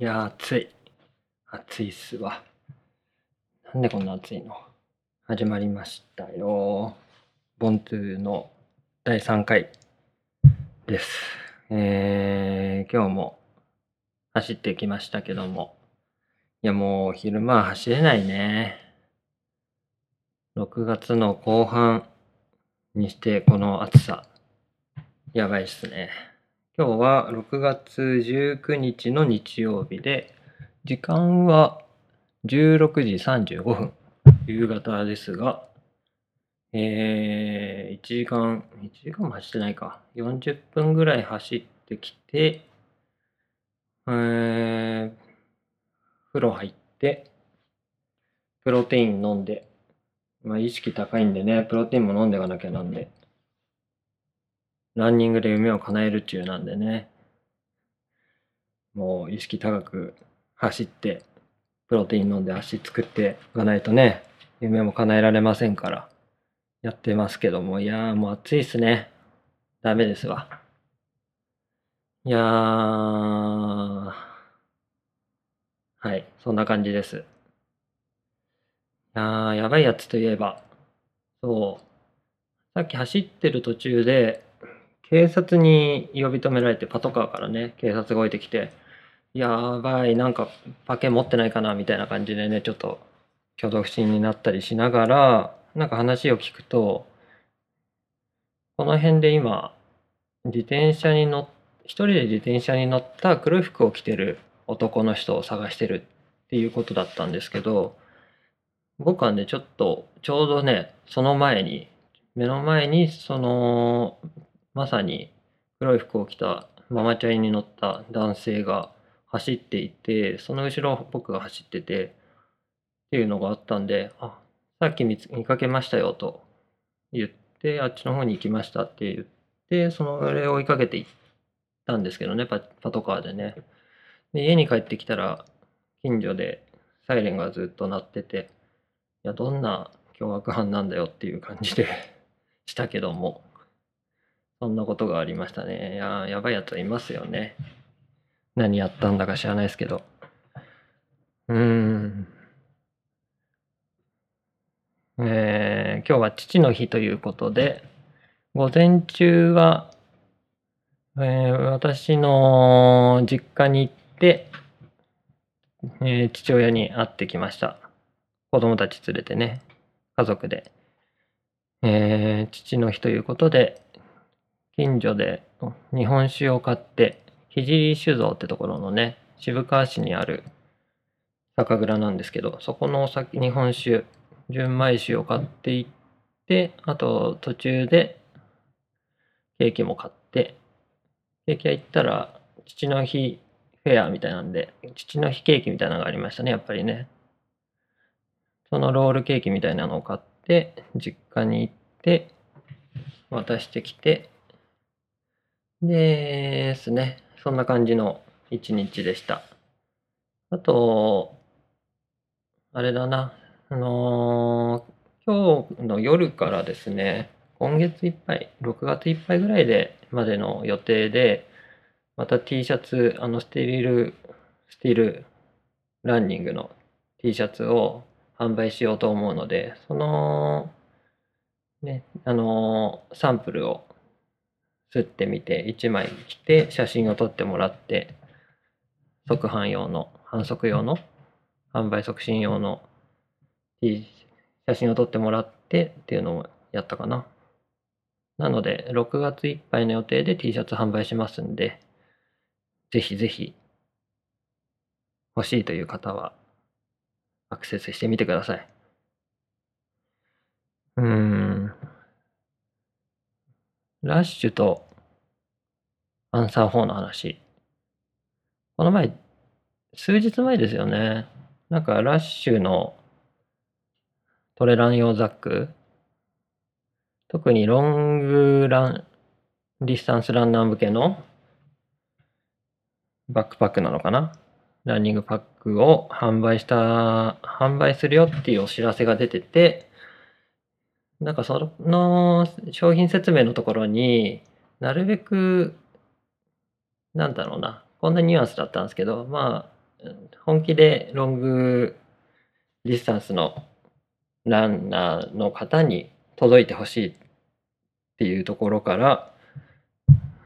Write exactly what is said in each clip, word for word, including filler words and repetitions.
いやー、暑い。暑いっすわ。なんでこんな暑いの？始まりましたよ。ボントゥーのだいさんかいです。えー、今日も走ってきましたけども。いや、もう昼間は走れないね。ろくがつの後半にしてこの暑さ、やばいっすね。今日はろくがつじゅうくにちの日曜日で、時間はじゅうろくじさんじゅうごふん、夕方ですが、えー、いちじかん、いちじかんも走ってないか、よんじゅっぷんぐらい走ってきて、えー、風呂入って、プロテイン飲んで、まあ意識高いんでね、プロテインも飲んでいかなきゃなんで、ランニングで夢を叶える中なんでね、もう意識高く走って、プロテイン飲んで足作っていかないとね、夢も叶えられませんから、やってますけども、いやーもう暑いっすね。ダメですわ。いやー、はい、そんな感じです。いやー、やばいやつといえば、そう、さっき走ってる途中で、警察に呼び止められて、パトカーからね、警察が降りてきて、やばい、なんかパケ持ってないかなみたいな感じでね、ちょっと挙動不審になったりしながら、なんか話を聞くと、この辺で今、自転車に乗っ、一人で自転車に乗った黒い服を着てる男の人を探してるっていうことだったんですけど、僕はね、ちょっと、ちょうどね、その前に、目の前に、その、まさに黒い服を着たママチャリに乗った男性が走っていて、その後ろを僕が走っててっていうのがあったんで、あ、さっき 見, 見かけましたよと言って、あっちの方に行きましたって言って、その上を追いかけていったんですけどね、 パ, パトカーでね。で、家に帰ってきたら近所でサイレンがずっと鳴ってて、いや、どんな凶悪犯なんだよっていう感じでしたけども。そんなことがありましたね。いや、やばいやつはいますよね。何やったんだか知らないですけど。うーん。えー、今日は父の日ということで、午前中は、えー、私の実家に行って、えー、父親に会ってきました。子供たち連れてね、家族で。えー、父の日ということで、近所で日本酒を買って、聖酒造ってところのね、渋川市にある酒蔵なんですけど、そこのお酒、日本酒、純米酒を買っていって、あと途中でケーキも買って、ケーキ屋行ったら父の日フェアみたいなんで、父の日ケーキみたいなのがありましたね、やっぱりね。そのロールケーキみたいなのを買って、実家に行って、渡してきて、ですね。そんな感じの一日でした。あと、あれだな、あのー、今日の夜からですね、今月いっぱい、ろくがついっぱいぐらいでまでの予定で、また T シャツ、あのスティール、スティールランニングの T シャツを販売しようと思うので、その、ね、あのー、サンプルを刷ってみて、いちまい着て写真を撮ってもらって、即販用の、販促用の、販売促進用の写真を撮ってもらってっていうのをやったかな。なのでろくがついっぱいの予定で T シャツ販売しますんで、ぜひぜひ欲しいという方はアクセスしてみてください。うーん。ラッシュとアンサーよんの話。この前、数日前ですよね。なんかラッシュのトレラン用ザック。特にロングラン、ディスタンスランナー向けのバックパックなのかな、ランニングパックを販売した、販売するよっていうお知らせが出てて、なんかその商品説明のところになるべく、なんだろうな、こんなニュアンスだったんですけど、まあ、本気でロングディスタンスのランナーの方に届いてほしいっていうところから、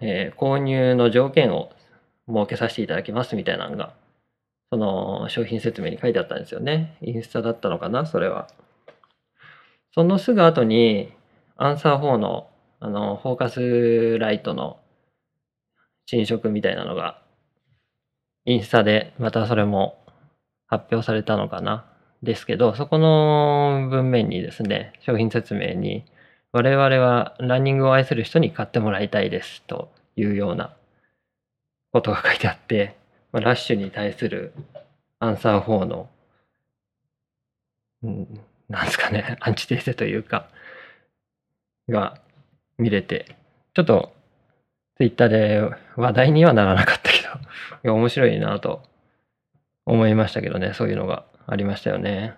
えー、購入の条件を設けさせていただきますみたいなのが、その商品説明に書いてあったんですよね。インスタだったのかな、それは。そのすぐ後に、アンサーフォーの、あの、フォーカスライトの新色みたいなのが、インスタで、またそれも発表されたのかな、ですけど、そこの文面にですね、商品説明に、我々はランニングを愛する人に買ってもらいたいです、というようなことが書いてあって、ラッシュに対するアンサーフォーの、うん、なんですかね、アンチテーゼというか、が見れて、ちょっとツイッターで話題にはならなかったけど、いや面白いなと思いましたけどね、そういうのがありましたよね。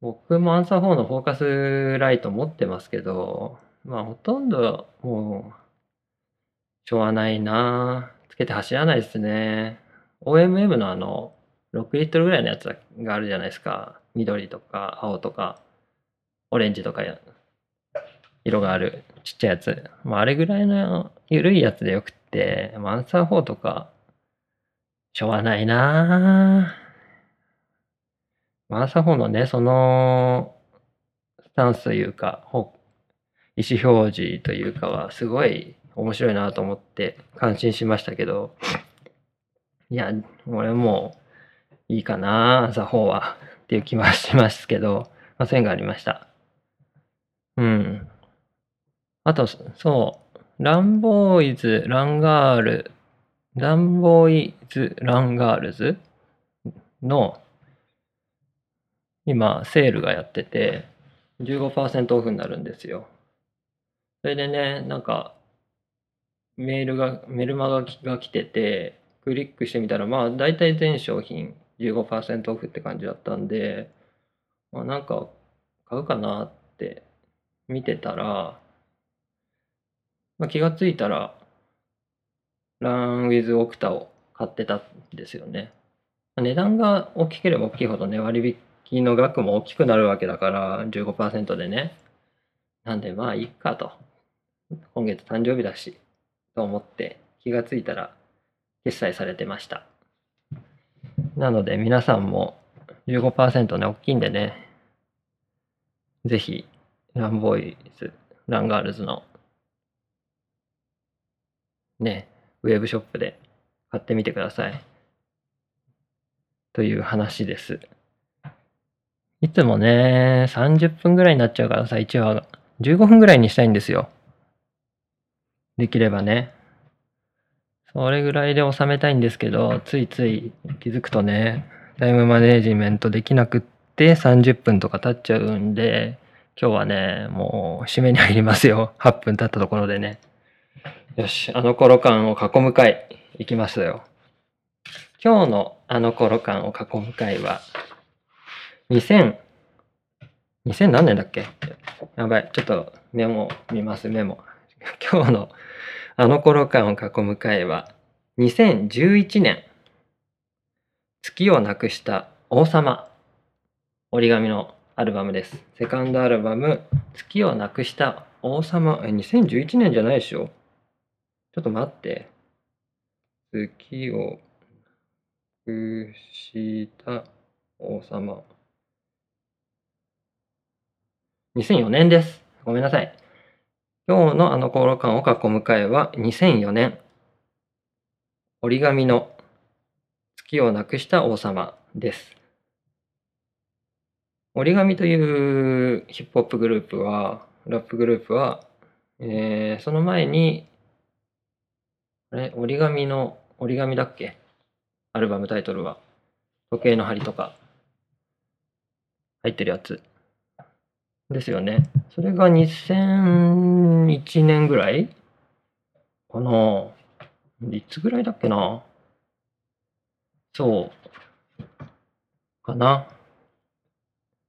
僕もアンサーフォーのフォーカスライト持ってますけど、まあほとんどもう、しょうがないなぁ。つけて走らないですね。オーエムエム のあのろくリットルぐらいのやつがあるじゃないですか。緑とか青とかオレンジとか色があるちっちゃいやつ。まあ、あれぐらいの緩いやつでよくって、アンサーフォーとかしょうがないなぁ。アンサーフォーのね、そのスタンスというか、意思表示というかはすごい面白いなと思って感心しましたけど、いや俺もういいかなアンサーフォーはっていう気はしますけど、まあ、そういうのがありました。うん。あとそう、ランボーイズランガールランボーイズランガールズの今セールがやってて じゅうごパーセント オフになるんですよ。それでね、なんかメールが、メルマガが来てて、クリックしてみたら、まあ、大体全商品 じゅうごパーセント オフって感じだったんで、まあ、なんか、買うかなって見てたら、まあ、気がついたら、ランウィズオクタを買ってたんですよね。値段が大きければ大きいほどね、割引の額も大きくなるわけだから、じゅうごパーセント でね。なんで、まあ、いっかと。今月誕生日だし。と思って気がついたら決済されてました。なので皆さんも じゅうごパーセント ね、大きいんでね、ぜひランボーイズランガールズのねウェブショップで買ってみてくださいという話です。いつもねさんじゅっぷんぐらいになっちゃうからさ、いちわがじゅうごふんぐらいにしたいんですよ、できればね。それぐらいで収めたいんですけど、ついつい気づくとね、タイムマネージメントできなくってさんじゅっぷんとか経っちゃうんで、今日はね、もう締めに入りますよ。はっぷん経ったところでね。よし、あの頃間を囲む会、いきますよ。今日のあの頃間を囲む会は、にせん、にせん何年だっけ？やばい、ちょっとメモ見ます、メモ。今日のあの頃間を囲む会はにせんじゅういちねん月をなくした王様、折り紙のアルバムです。セカンドアルバム月をなくした王様、えにせんじゅういちねんじゃないでしょ、ちょっと待って、月をなくした王様にせんよねんです、ごめんなさい。今日のあの頃間を囲む会はにせんよねん折り紙の月をなくした王様です。折り紙というヒップホップグループはラップグループは、えー、その前にあれ折り紙の折り紙だっけ、アルバムタイトルは時計の針とか入ってるやつですよね。それがにせんいちねんぐらいかな。いつぐらいだっけな。そう。かな。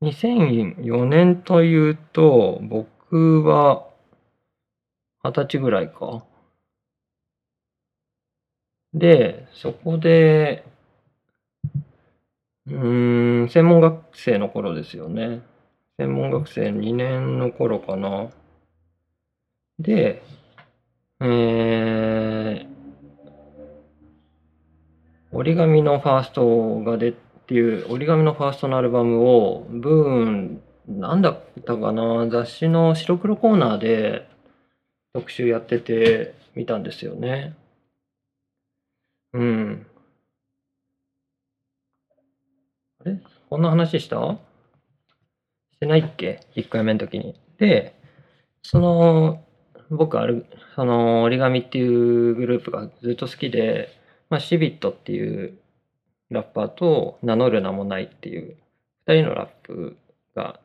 にせんよねんというと、僕ははたちぐらいか。で、そこで、うーん、専門学生の頃ですよね。専門学生にねんの頃かな。で、えー、折り紙のファーストが出っていう、折り紙のファーストのアルバムを、ブーン、なんだったかな、雑誌の白黒コーナーで特集やってて見たんですよね。うん。あれ？こんな話した？してないっけいっかいめの時に。で、その、僕ある、その、折り紙っていうグループがずっと好きで、まあ、シビットっていうラッパーと、名乗る名もないっていう、ふたりのラップが、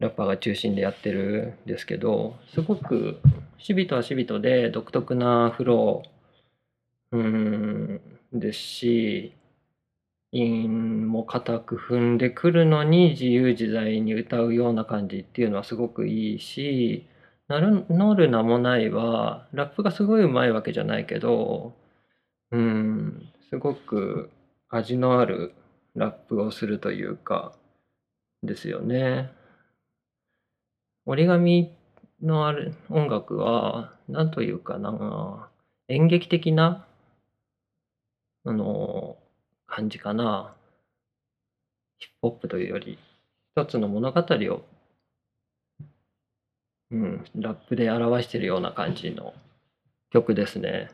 ラッパーが中心でやってるんですけど、すごく、シビットはシビットで独特なフロー、うーん、ですし、韻も固く踏んでくるのに自由自在に歌うような感じっていうのはすごくいいし、名乗る名もないはラップがすごい上手いわけじゃないけど、うん、すごく味のあるラップをするというかですよね。折り紙のある音楽は何というかな、演劇的なあの感じかな。ヒップホップというより一つの物語を、うん、ラップで表しているような感じの曲ですね。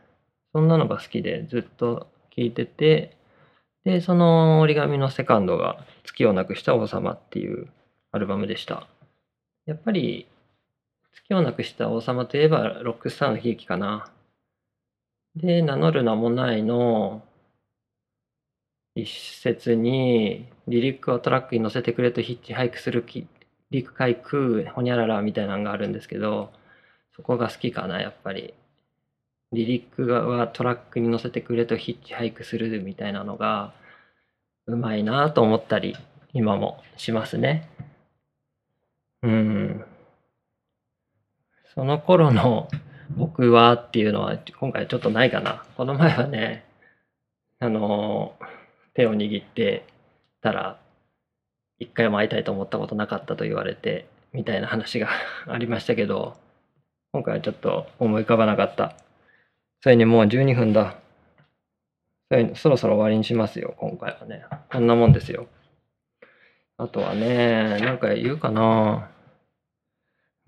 そんなのが好きでずっと聴いてて、でその折り紙のセカンドが「月をなくした王様」っていうアルバムでした。やっぱり月をなくした王様といえばロックスターの悲劇かな。で名乗る名もないの一節に離陸をトラックに乗せてくれとヒッチハイクするき陸海空ホニャララみたいなのがあるんですけど、そこが好きかな。やっぱり離陸はトラックに乗せてくれとヒッチハイクするみたいなのがうまいなと思ったり今もしますね。うん、その頃の僕はっていうのは今回ちょっとないかな。この前はね、あのー手を握ってたら一回も会いたいと思ったことなかったと言われてみたいな話がありましたけど、今回はちょっと思い浮かばなかった。それにもうじゅうにふんだ。それそろそろ終わりにしますよ。今回はねこんなもんですよ。あとはねなんか言うかな。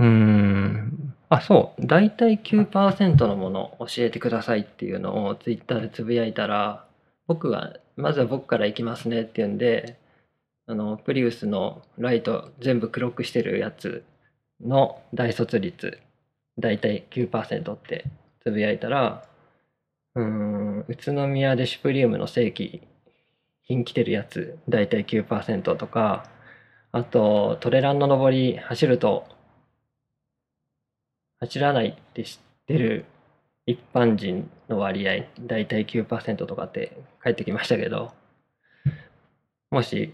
うーん、あそう、だいたい きゅうパーセント のもの教えてくださいっていうのをツイッターでつぶやいたら、僕がまずは僕から行きますねっていうんで、あのプリウスのライト全部黒くしてるやつの大卒率だいたい きゅうパーセント ってつぶやいたら、うーん、宇都宮でシュプリームの正規品着てるやつだいたい きゅうパーセント とか、あとトレランの上り走ると走らないって知ってる一般人の割合だいたい きゅうパーセント とかって返ってきましたけど、もし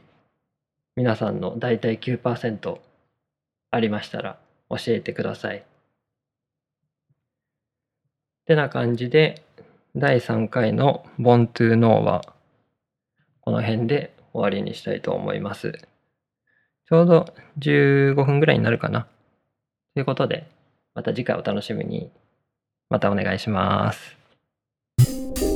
皆さんのだいたい きゅうパーセント ありましたら教えてください。ってな感じでだいさんかいの Born to Know はこの辺で終わりにしたいと思います。ちょうどじゅうごふんぐらいになるかな。ということでまた次回お楽しみに。またお願いします。